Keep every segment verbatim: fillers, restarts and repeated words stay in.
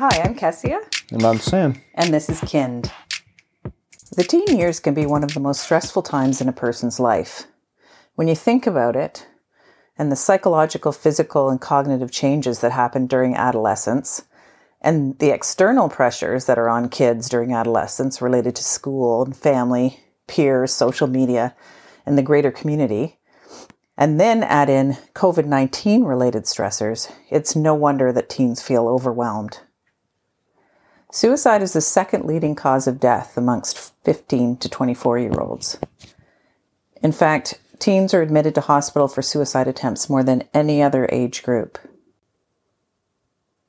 Hi, I'm Kessia. And I'm Sam. And this is Kind. The teen years can be one of the most stressful times in a person's life. When you think about it, and the psychological, physical, and cognitive changes that happen during adolescence, and the external pressures that are on kids during adolescence related to school and family, peers, social media, and the greater community, and then add in COVID nineteen related stressors, it's no wonder that teens feel overwhelmed. Suicide is the second leading cause of death amongst fifteen to twenty-four-year-olds. In fact, teens are admitted to hospital for suicide attempts more than any other age group.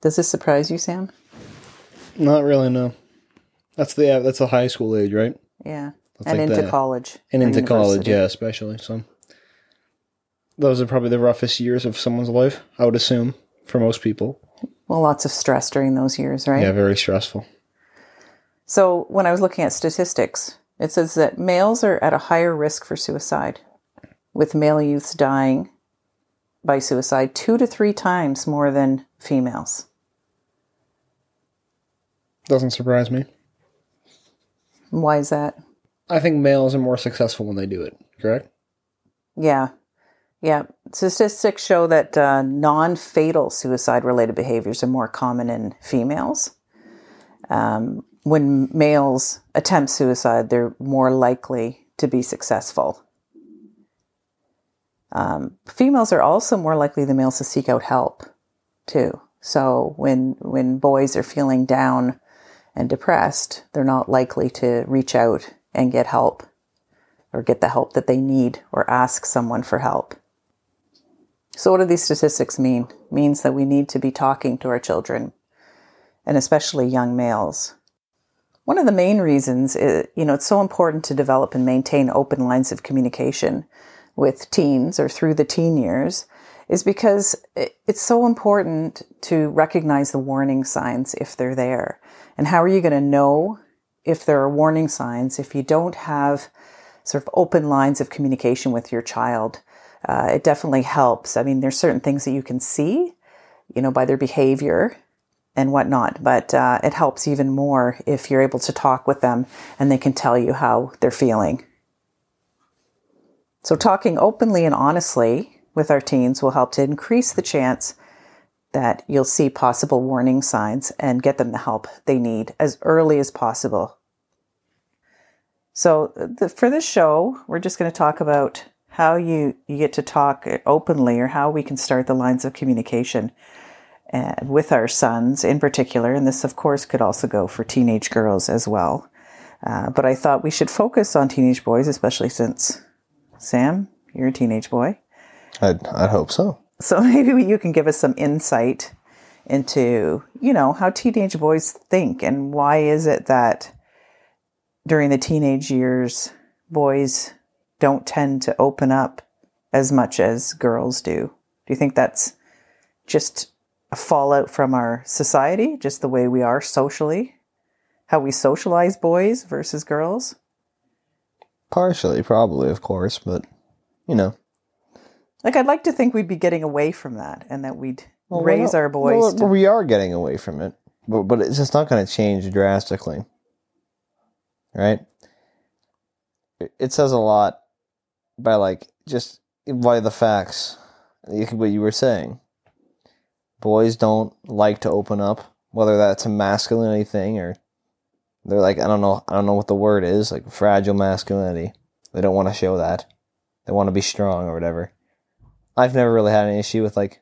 Does this surprise you, Sam? Not really, no. That's the that's the high school age, right? Yeah, that's and like into that. college. And, and into university. college, yeah, especially so. Those are probably the roughest years of someone's life, I would assume, for most people. Well, lots of stress during those years, right? Yeah, very stressful. So when I was looking at statistics, it says that males are at a higher risk for suicide, with male youths dying by suicide two to three times more than females. Doesn't surprise me. Why is that? I think males are more successful when they do it, correct? Yeah. Yeah, statistics show that uh, non-fatal suicide-related behaviors are more common in females. Um, when males attempt suicide, they're more likely to be successful. Um, females are also more likely than males to seek out help, too. So when when boys are feeling down and depressed, they're not likely to reach out and get help or get the help that they need or ask someone for help. So what do these statistics mean? It means that we need to be talking to our children, and especially young males. One of the main reasons is, you know, it's so important to develop and maintain open lines of communication with teens or through the teen years is because it's so important to recognize the warning signs if they're there. And how are you going to know if there are warning signs if you don't have sort of open lines of communication with your child? Uh, it definitely helps. I mean, there's certain things that you can see, you know, by their behavior and whatnot, but uh, it helps even more if you're able to talk with them and they can tell you how they're feeling. So talking openly and honestly with our teens will help to increase the chance that you'll see possible warning signs and get them the help they need as early as possible. So the, for this show, we're just going to talk about how you, you get to talk openly or how we can start the lines of communication uh, with our sons in particular. And this, of course, could also go for teenage girls as well. Uh, but I thought we should focus on teenage boys, especially since, Sam, you're a teenage boy. I'd, I'd hope so. So maybe you can give us some insight into, you know, how teenage boys think and why is it that during the teenage years, boys don't tend to open up as much as girls do. Do you think that's just a fallout from our society, just the way we are socially, how we socialize boys versus girls? Partially, probably, of course, but, you know. Like, I'd like to think we'd be getting away from that and that we'd well, raise our boys. Well, to... we are getting away from it, but, but it's just not going to change drastically, right? It says a lot. By like just by the facts, what you were saying, boys don't like to open up. Whether that's a masculinity thing or they're like, I don't know, I don't know what the word is, like fragile masculinity. They don't want to show that. They want to be strong or whatever. I've never really had an issue with like,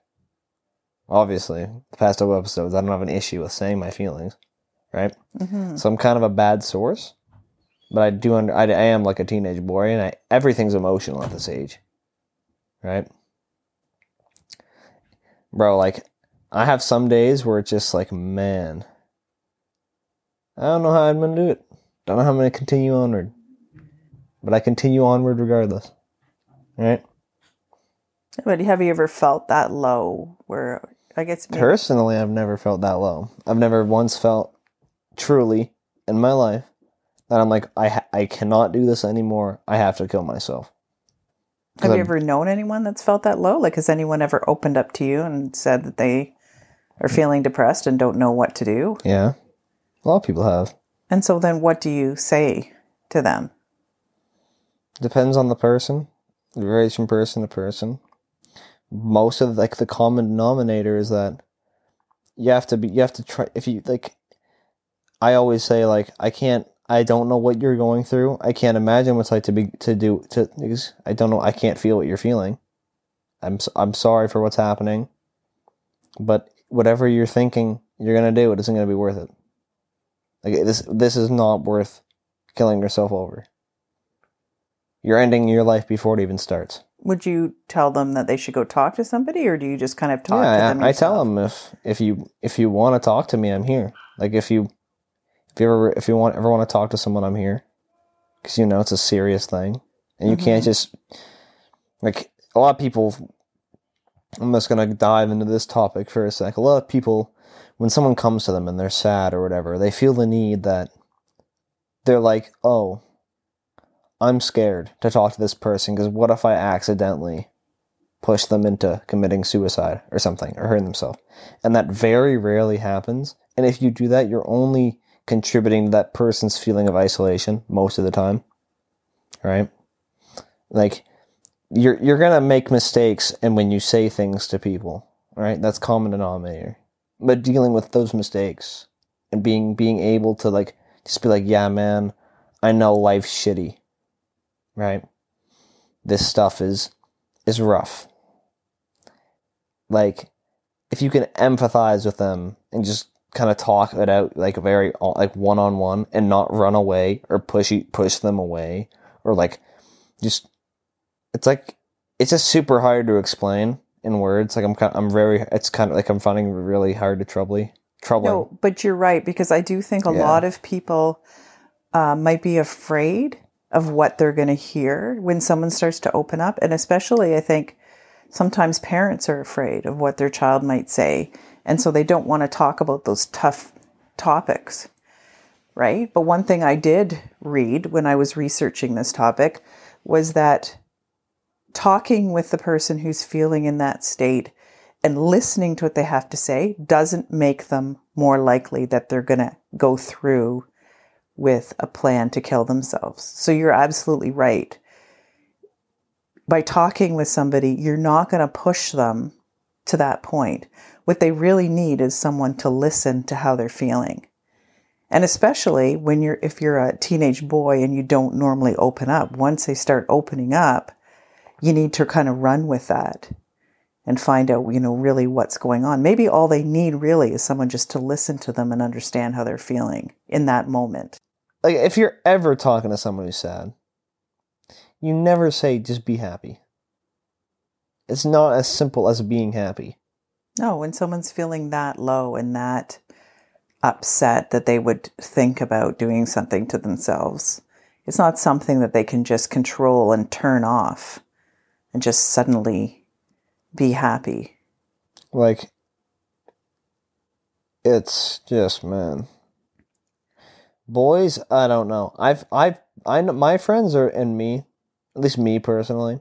obviously, the past couple episodes, I don't have an issue with saying my feelings, right? Mm-hmm. So I'm kind of a bad source. But I do. Under, I, I am like a teenage boy, and I, everything's emotional at this age, right, bro? Like, I have some days where it's just like, man, I don't know how I'm gonna do it. Don't know how I'm gonna continue onward, but I continue onward regardless, right? But have you ever felt that low? Where I guess maybe- personally, I've never felt that low. I've never once felt truly in my life. And I'm like, I ha- I cannot do this anymore. I have to kill myself. Have you I'm, ever known anyone that's felt that low? Like, has anyone ever opened up to you and said that they are feeling depressed and don't know what to do. Yeah. A lot of people have. And so then what do you say to them? Depends on the person. It varies from person to person. Most of like the common denominator is that you have to be, you have to try, if you like, I always say like, I can't, I don't know what you're going through. I can't imagine what's like to be, to do, to, I don't know. I can't feel what you're feeling. I'm, I'm sorry for what's happening, but whatever you're thinking you're going to do, it isn't going to be worth it. Like this, this is not worth killing yourself over. You're ending your life before it even starts. Would you tell them that they should go talk to somebody, or do you just kind of talk yeah, to them? Yeah, I, I tell them if, if you if you want to talk to me, I'm here. Like if you if you ever if you want ever want to talk to someone, I'm here, because you know it's a serious thing, and you mm-hmm. can't just like a lot of people. I'm just gonna dive into this topic for a sec. A lot of people, when someone comes to them and they're sad or whatever, they feel the need that they're like, oh, I'm scared to talk to this person because what if I accidentally push them into committing suicide or something or hurting themselves? And that very rarely happens. And if you do that, you're only contributing to that person's feeling of isolation most of the time, right? Like you're you're going to make mistakes and when you say things to people, right? That's common denominator. But dealing with those mistakes and being being able to like just be like, yeah, man, I know life's shitty. Right? This stuff is is rough. Like, if you can empathize with them and just kind of talk it out, like very like one on one, and not run away or push push them away, or like just it's like it's just super hard to explain in words. Like I'm kind of, I'm very it's kind of like I'm finding really hard to trouble troubling. No, but you're right, because I do think a yeah. lot of people uh, might be afraid of what they're going to hear when someone starts to open up. And especially, I think, sometimes parents are afraid of what their child might say. And so they don't want to talk about those tough topics, right? But one thing I did read when I was researching this topic was that talking with the person who's feeling in that state and listening to what they have to say doesn't make them more likely that they're going to go through with a plan to kill themselves. So you're absolutely right. By talking with somebody, you're not going to push them to that point. What they really need is someone to listen to how they're feeling. And especially when you're, if you're a teenage boy and you don't normally open up, once they start opening up, you need to kind of run with that and find out, you know, really what's going on. Maybe all they need really is someone just to listen to them and understand how they're feeling in that moment. Like, if you're ever talking to someone who's sad, you never say, just be happy. It's not as simple as being happy. No, when someone's feeling that low and that upset that they would think about doing something to themselves, it's not something that they can just control and turn off and just suddenly be happy. Like, it's just, man. Boys, I don't know. I've, I've, I know my friends are, and me, at least me personally,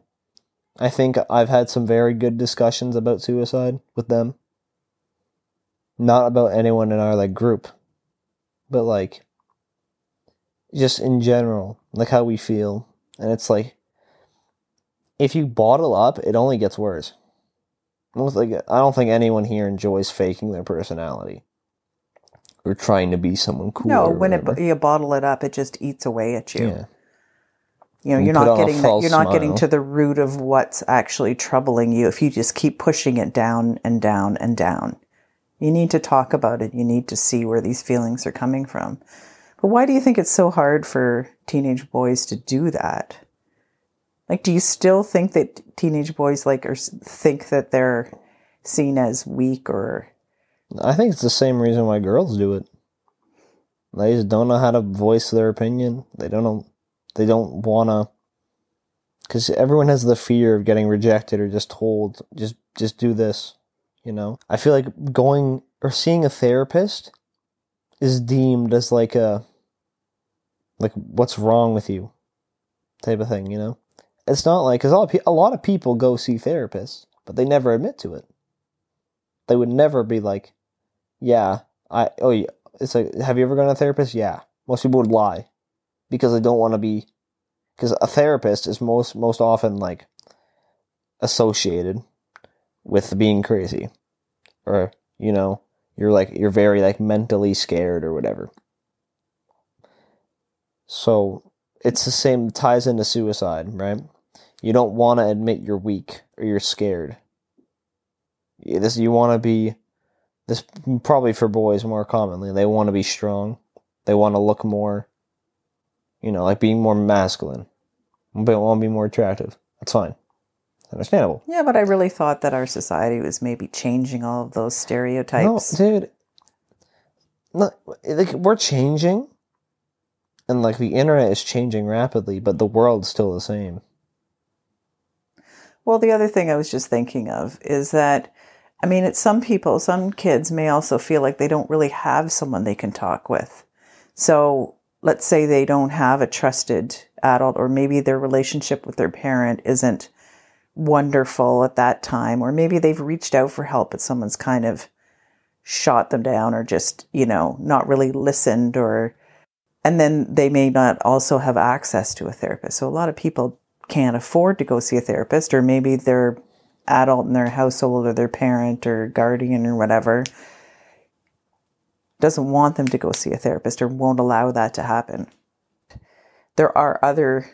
I think I've had some very good discussions about suicide with them. Not about anyone in our, like, group, but, like, just in general, like, how we feel. And it's like, if you bottle up, it only gets worse. Like, I don't think anyone here enjoys faking their personality. Or trying to be someone cool. No, when it, you bottle it up, it just eats away at you. Yeah. You know, you you're not getting that, you're not smile. getting to the root of what's actually troubling you if you just keep pushing it down and down and down. You need to talk about it. You need to see where these feelings are coming from. But why do you think it's so hard for teenage boys to do that? Like, do you still think that teenage boys like or think that they're seen as weak or? I think it's the same reason why girls do it. They just don't know how to voice their opinion. They don't know. They don't wanna, because everyone has the fear of getting rejected or just told, just just do this. You know, I feel like going or seeing a therapist is deemed as like a, like what's wrong with you, type of thing. You know. It's not like, because a lot of people go see therapists, but they never admit to it. They would never be like, Yeah. I oh yeah. It's like, have you ever gone to a therapist? Yeah. Most people would lie because they don't want to be, because a therapist is most most often like associated with being crazy, or you know, you're like you're very like mentally scared or whatever. So it's the same, ties into suicide, right? You don't want to admit you're weak or you're scared. This you want to be. This probably for boys more commonly. They want to be strong. They want to look more, you know, like being more masculine. They want to be more attractive. That's fine. It's understandable. Yeah, but I really thought that our society was maybe changing all of those stereotypes. No, dude. No, like, we're changing. And like the internet is changing rapidly, but the world's still the same. Well, the other thing I was just thinking of is that, I mean, it's some people, some kids may also feel like they don't really have someone they can talk with. So let's say they don't have a trusted adult, or maybe their relationship with their parent isn't wonderful at that time, or maybe they've reached out for help, but someone's kind of shot them down or just, you know, not really listened, or, and then they may not also have access to a therapist. So a lot of people can't afford to go see a therapist, or maybe they're adult in their household or their parent or guardian or whatever doesn't want them to go see a therapist or won't allow that to happen. There are other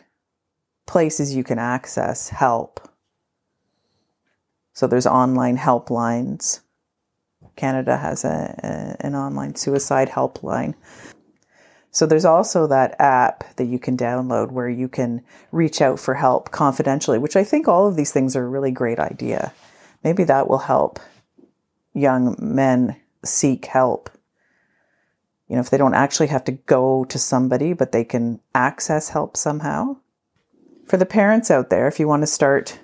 places you can access help. So there's online helplines. Canada has a, a an online suicide helpline. So there's also that app that you can download where you can reach out for help confidentially, which I think all of these things are a really great idea. Maybe that will help young men seek help. You know, if they don't actually have to go to somebody, but they can access help somehow. For the parents out there, if you want to start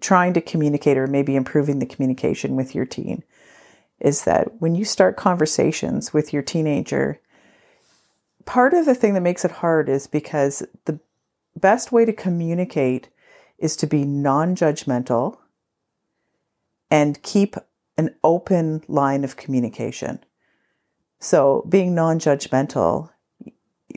trying to communicate or maybe improving the communication with your teen, is that when you start conversations with your teenager, part of the thing that makes it hard is because the best way to communicate is to be non-judgmental and keep an open line of communication. So being non-judgmental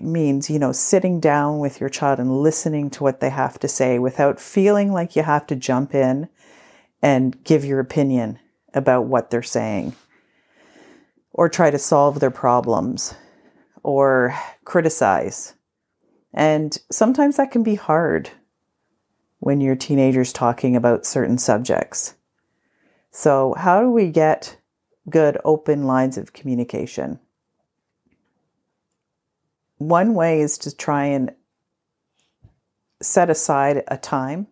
means, you know, sitting down with your child and listening to what they have to say without feeling like you have to jump in and give your opinion about what they're saying or try to solve their problems or criticize. And sometimes that can be hard when your teenager's talking about certain subjects. So how do we get good open lines of communication? One way is to try and set aside a time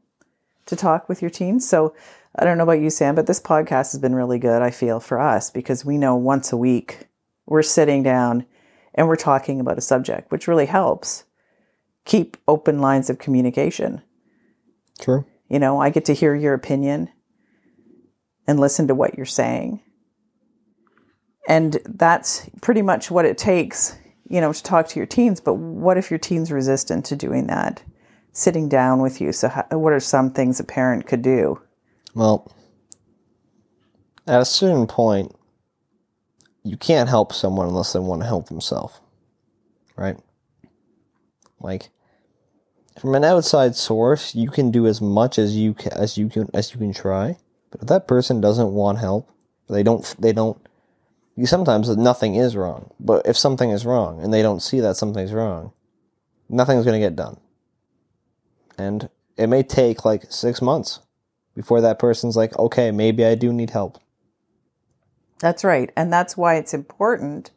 to talk with your teens. So I don't know about you, Sam, but this podcast has been really good, I feel, for us, because we know once a week we're sitting down and we're talking about a subject, which really helps keep open lines of communication. True. You know, I get to hear your opinion and listen to what you're saying. And that's pretty much what it takes, you know, to talk to your teens. But what if your teen's resistant to doing that, sitting down with you? So how, what are some things a parent could do? Well, at a certain point, you can't help someone unless they want to help themselves, right? Like, from an outside source, you can do as much as you can, as you can, as you can try. But if that person doesn't want help, they don't, they don't, you sometimes nothing is wrong. But if something is wrong and they don't see that something's wrong, nothing's going to get done. And it may take like six months before that person's like, okay, maybe I do need help. That's right. And that's why it's important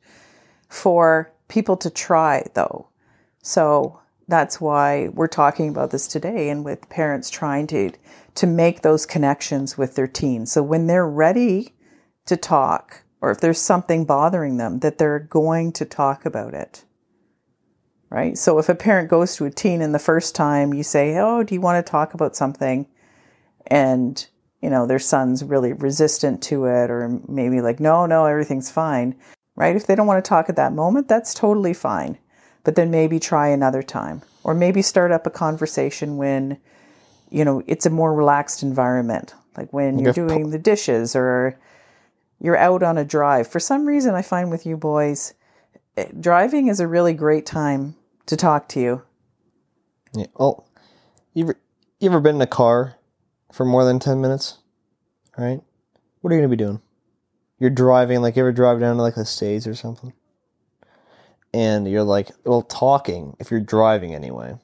for people to try, though. So that's why we're talking about this today, and with parents trying to, to make those connections with their teens. So when they're ready to talk, or if there's something bothering them, that they're going to talk about it. Right? So if a parent goes to a teen and the first time you say, oh, do you want to talk about something? And you know, their son's really resistant to it, or maybe like, no, no, everything's fine, right? If they don't want to talk at that moment, that's totally fine. But then maybe try another time, or maybe start up a conversation when, you know, it's a more relaxed environment, like when you're doing the dishes or, you're out on a drive. For some reason, I find with you boys, driving is a really great time to talk to you. Yeah. Well, you ever, you ever been in a car for more than ten minutes? Right? What are you going to be doing? You're driving, like, you ever drive down to, like, the States or something? And you're like, well, talking, if you're driving anyway,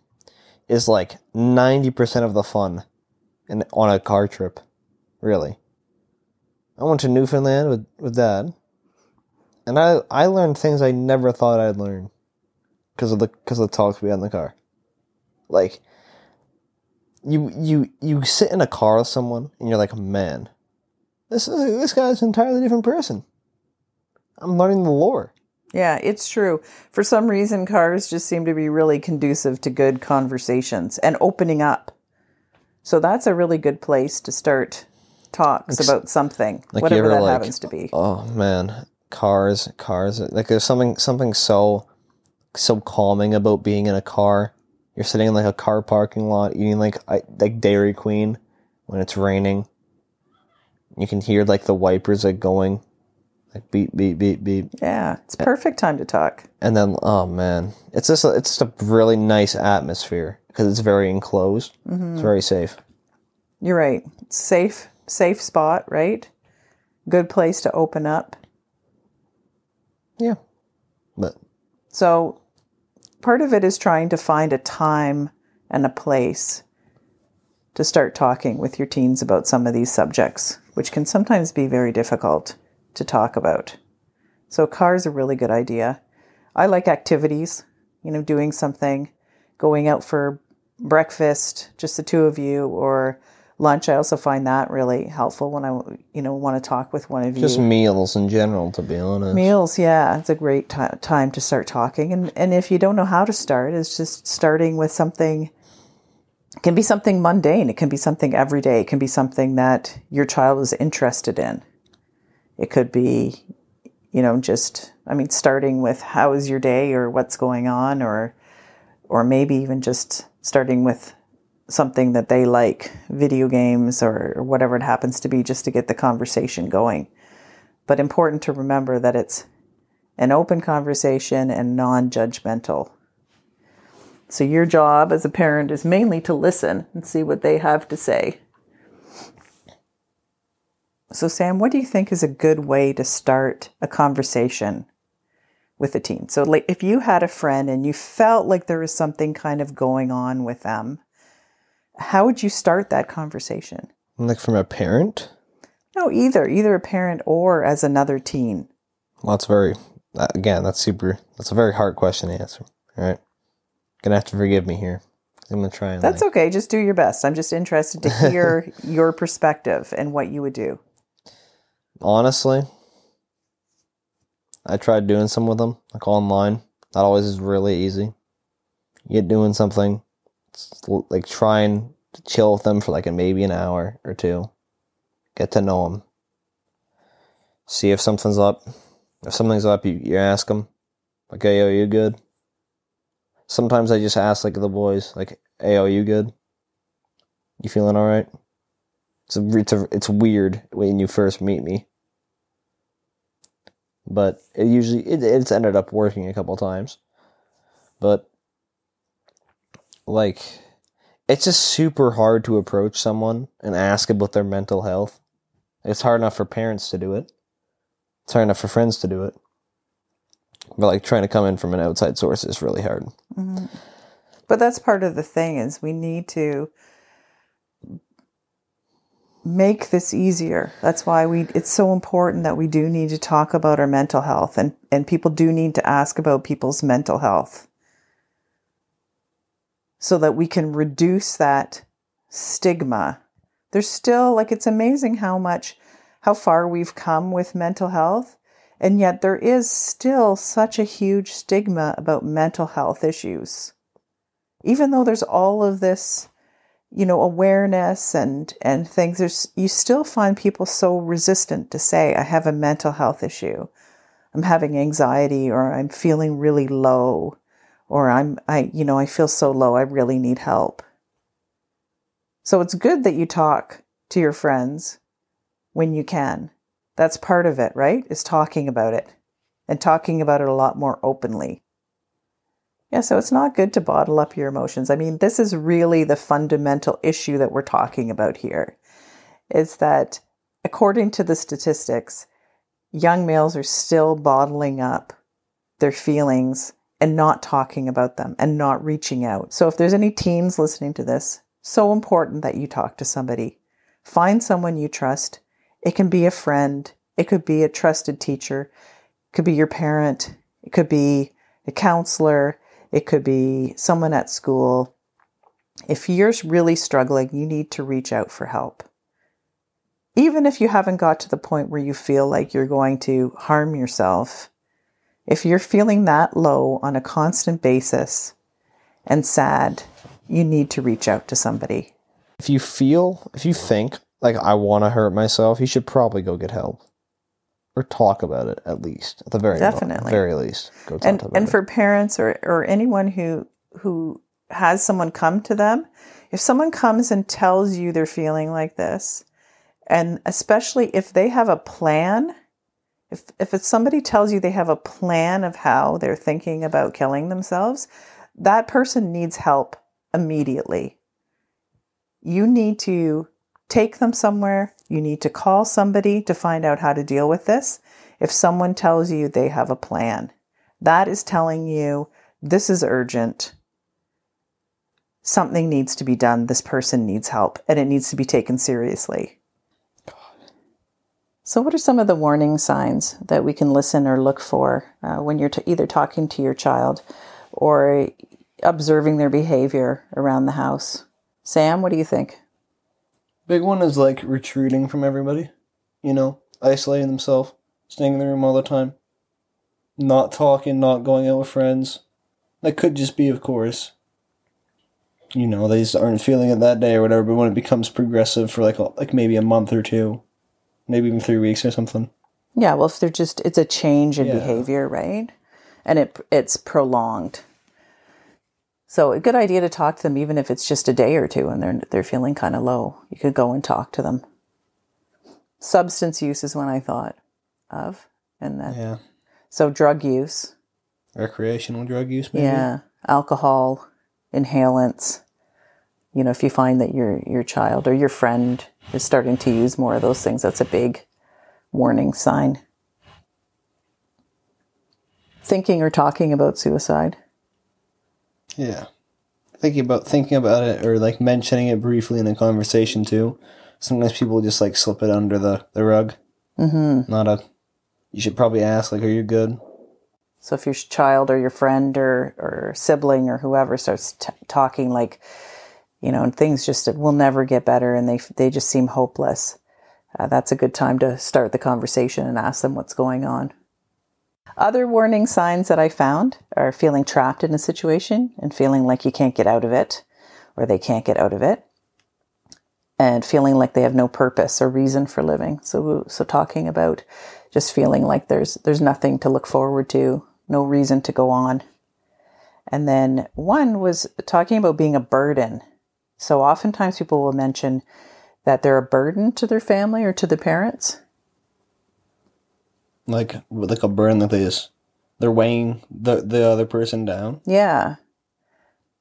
is like ninety percent of the fun in, on a car trip, really. I went to Newfoundland with, with Dad, and I, I learned things I never thought I'd learn because of the because of the talks we had in the car. Like, you you you sit in a car with someone, and you're like, man, this is this guy's an entirely different person. I'm learning the lore. Yeah, it's true. For some reason, cars just seem to be really conducive to good conversations and opening up. So that's a really good place to start talks it's, about something, like whatever that like, happens to be. Oh, man. Cars, cars. Like, there's something something so so calming about being in a car. You're sitting in, like, a car parking lot, eating, like, I, like Dairy Queen when it's raining. You can hear, like, the wipers, like, going. Like, beep, beep, beep, beep. Yeah, it's perfect time to talk. And then, oh, man. It's just a, it's just a really nice atmosphere because it's very enclosed. Mm-hmm. It's very safe. You're right. It's safe, safe spot, right? Good place to open up. Yeah. But so part of it is trying to find a time and a place to start talking with your teens about some of these subjects, which can sometimes be very difficult to talk about. So car's a really good idea. I like activities, you know, doing something, going out for breakfast, just the two of you, or lunch. I also find that really helpful when I, you know, want to talk with one of you. Just meals in general, to be honest. Meals, yeah. It's a great t- time to start talking. And, and if you don't know how to start, it's just starting with something. It can be something mundane. It can be something everyday. It can be something that your child is interested in. It could be, you know, just, I mean, starting with how is your day or what's going on, or or maybe even just starting with something that they like, video games or, or whatever it happens to be, just to get the conversation going. But important to remember that it's an open conversation and non-judgmental. So your job as a parent is mainly to listen and see what they have to say. So, Sam, what do you think is a good way to start a conversation with a teen? So, like, if you had a friend and you felt like there was something kind of going on with them, how would you start that conversation? Like, from a parent? No, either. Either a parent or as another teen. Well, that's very, again, that's super, that's a very hard question to answer. All right. Gonna have to forgive me here. I'm going to try. And that's like, okay. Just do your best. I'm just interested to hear your perspective and what you would do. Honestly, I tried doing some with them, like online. Not always is really easy. You get doing something, like trying to chill with them for like a, maybe an hour or two. Get to know them. See if something's up. If something's up, you, you ask them, like, hey, yo, you good? Sometimes I just ask, like, the boys, like, hey, are you good? You feeling all right? It's a, it's a, it's weird when you first meet me. But it usually, it, it's ended up working a couple times. But, like, it's just super hard to approach someone and ask about their mental health. It's hard enough for parents to do it. It's hard enough for friends to do it. But, like, trying to come in from an outside source is really hard. Mm-hmm. But that's part of the thing is we need to make this easier. That's why we. It's so important that we do need to talk about our mental health, and, and people do need to ask about people's mental health so that we can reduce that stigma. There's still, like, it's amazing how much, how far we've come with mental health. And yet there is still such a huge stigma about mental health issues. Even though there's all of this, you know, awareness and, and things, there's you still find people so resistant to say, I have a mental health issue. I'm having anxiety, or I'm feeling really low, or I'm, I, you know, I feel so low, I really need help. So it's good that you talk to your friends when you can. That's part of it, right? Is talking about it and talking about it a lot more openly. Yeah, so it's not good to bottle up your emotions. I mean, this is really the fundamental issue that we're talking about here, is that according to the statistics, young males are still bottling up their feelings and not talking about them and not reaching out. So if there's any teens listening to this, so important that you talk to somebody. Find someone you trust. It can be a friend. It could be a trusted teacher. It could be your parent. It could be a counselor. It could be someone at school. If you're really struggling, you need to reach out for help. Even if you haven't got to the point where you feel like you're going to harm yourself, if you're feeling that low on a constant basis and sad, you need to reach out to somebody. If you feel, if you think, like, I want to hurt myself, you should probably go get help. Or talk about it, at least. At the very, Definitely. At the very least. Go talk and, about and it. For parents or, or anyone who who has someone come to them, if someone comes and tells you they're feeling like this, and especially if they have a plan, if if it's somebody tells you they have a plan of how they're thinking about killing themselves, that person needs help immediately. You need to take them somewhere. You need to call somebody to find out how to deal with this. If someone tells you they have a plan, that is telling you this is urgent. Something needs to be done. This person needs help, and it needs to be taken seriously. God. So what are some of the warning signs that we can listen or look for uh, when you're t- either talking to your child or observing their behavior around the house? Sam, what do you think? Big one is, like, retreating from everybody, you know, isolating themselves, staying in the room all the time, not talking, not going out with friends. That could just be, of course, you know, they just aren't feeling it that day or whatever, but when it becomes progressive for, like, like maybe a month or two, maybe even three weeks or something. Yeah, well, if they're just, it's a change in yeah. behavior, right? And it it's prolonged. So a good idea to talk to them, even if it's just a day or two and they're they're feeling kind of low. You could go and talk to them. Substance use is one I thought of. And then, yeah. So drug use. Recreational drug use, maybe? Yeah. Alcohol, inhalants. You know, if you find that your your child or your friend is starting to use more of those things, that's a big warning sign. Thinking or talking about suicide. Yeah. Thinking about thinking about it or, like, mentioning it briefly in a conversation too. Sometimes people just, like, slip it under the, the rug. Mm-hmm. Not a, you should probably ask, like, are you good? So if your child or your friend or, or sibling or whoever starts t- talking, like, you know, and things just will never get better and they they just seem hopeless, uh, that's a good time to start the conversation and ask them what's going on. Other warning signs that I found are feeling trapped in a situation and feeling like you can't get out of it, or they can't get out of it, and feeling like they have no purpose or reason for living. So, so talking about just feeling like there's there's nothing to look forward to, no reason to go on. And then one was talking about being a burden. So oftentimes people will mention that they're a burden to their family or to the parents. Like like a burden that they just, they're weighing the, the other person down. Yeah.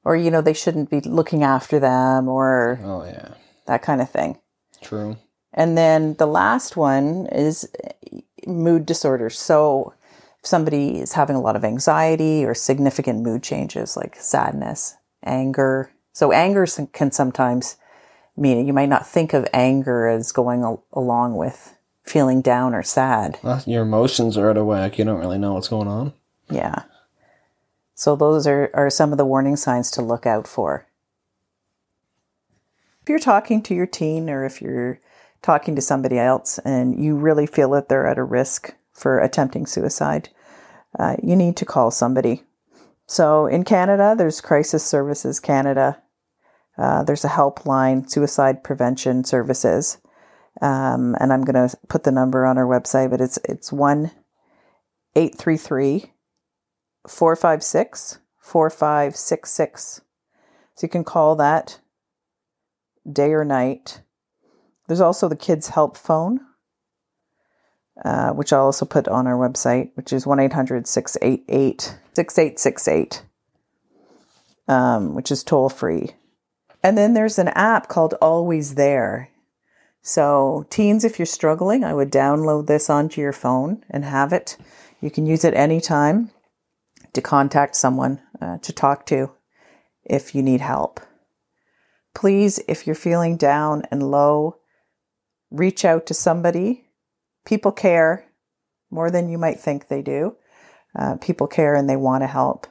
Or, you know, they shouldn't be looking after them or oh, yeah. that kind of thing. True. And then the last one is mood disorders. So if somebody is having a lot of anxiety or significant mood changes like sadness, anger. So anger can sometimes mean, you might not think of anger as going al- along with feeling down or sad. Well, your emotions are out of whack. You don't really know what's going on. Yeah. So those are, are some of the warning signs to look out for. If you're talking to your teen or if you're talking to somebody else and you really feel that they're at a risk for attempting suicide, uh, you need to call somebody. So in Canada, there's Crisis Services Canada. Uh, there's a helpline, Suicide Prevention Services. Um, and I'm going to put the number on our website, but it's it's one eight three three, four five six, four five six six. So you can call that day or night. There's also the Kids Help Phone, uh, which I'll also put on our website, which is one eight hundred, six eight eight, six eight six eight, um, which is toll free. And then there's an app called Always There. So teens, if you're struggling, I would download this onto your phone and have it. You can use it anytime to contact someone uh, to talk to if you need help. Please, if you're feeling down and low, reach out to somebody. People care more than you might think they do. Uh, people care and they want to help.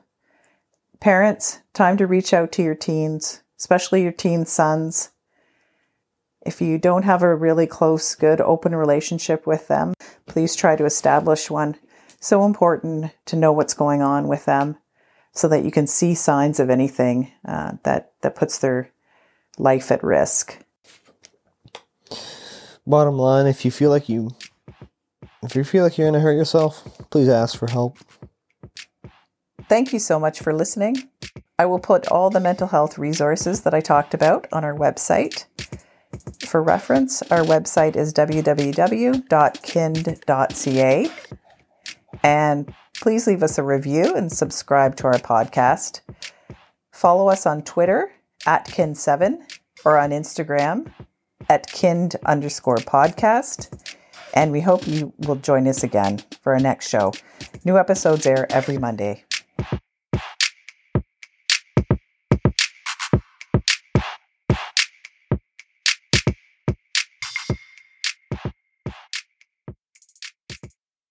Parents, time to reach out to your teens, especially your teen sons. If you don't have a really close, good, open relationship with them, please try to establish one. So important to know what's going on with them so that you can see signs of anything uh, that, that puts their life at risk. Bottom line, if you feel like you if you feel like you're going to hurt yourself, please ask for help. Thank you so much for listening. I will put all the mental health resources that I talked about on our website. For reference, our website is w w w dot kind dot c a. And please leave us a review and subscribe to our podcast. Follow us on Twitter at kind seven or on Instagram at kind underscore podcast. And we hope you will join us again for our next show. New episodes air every Monday.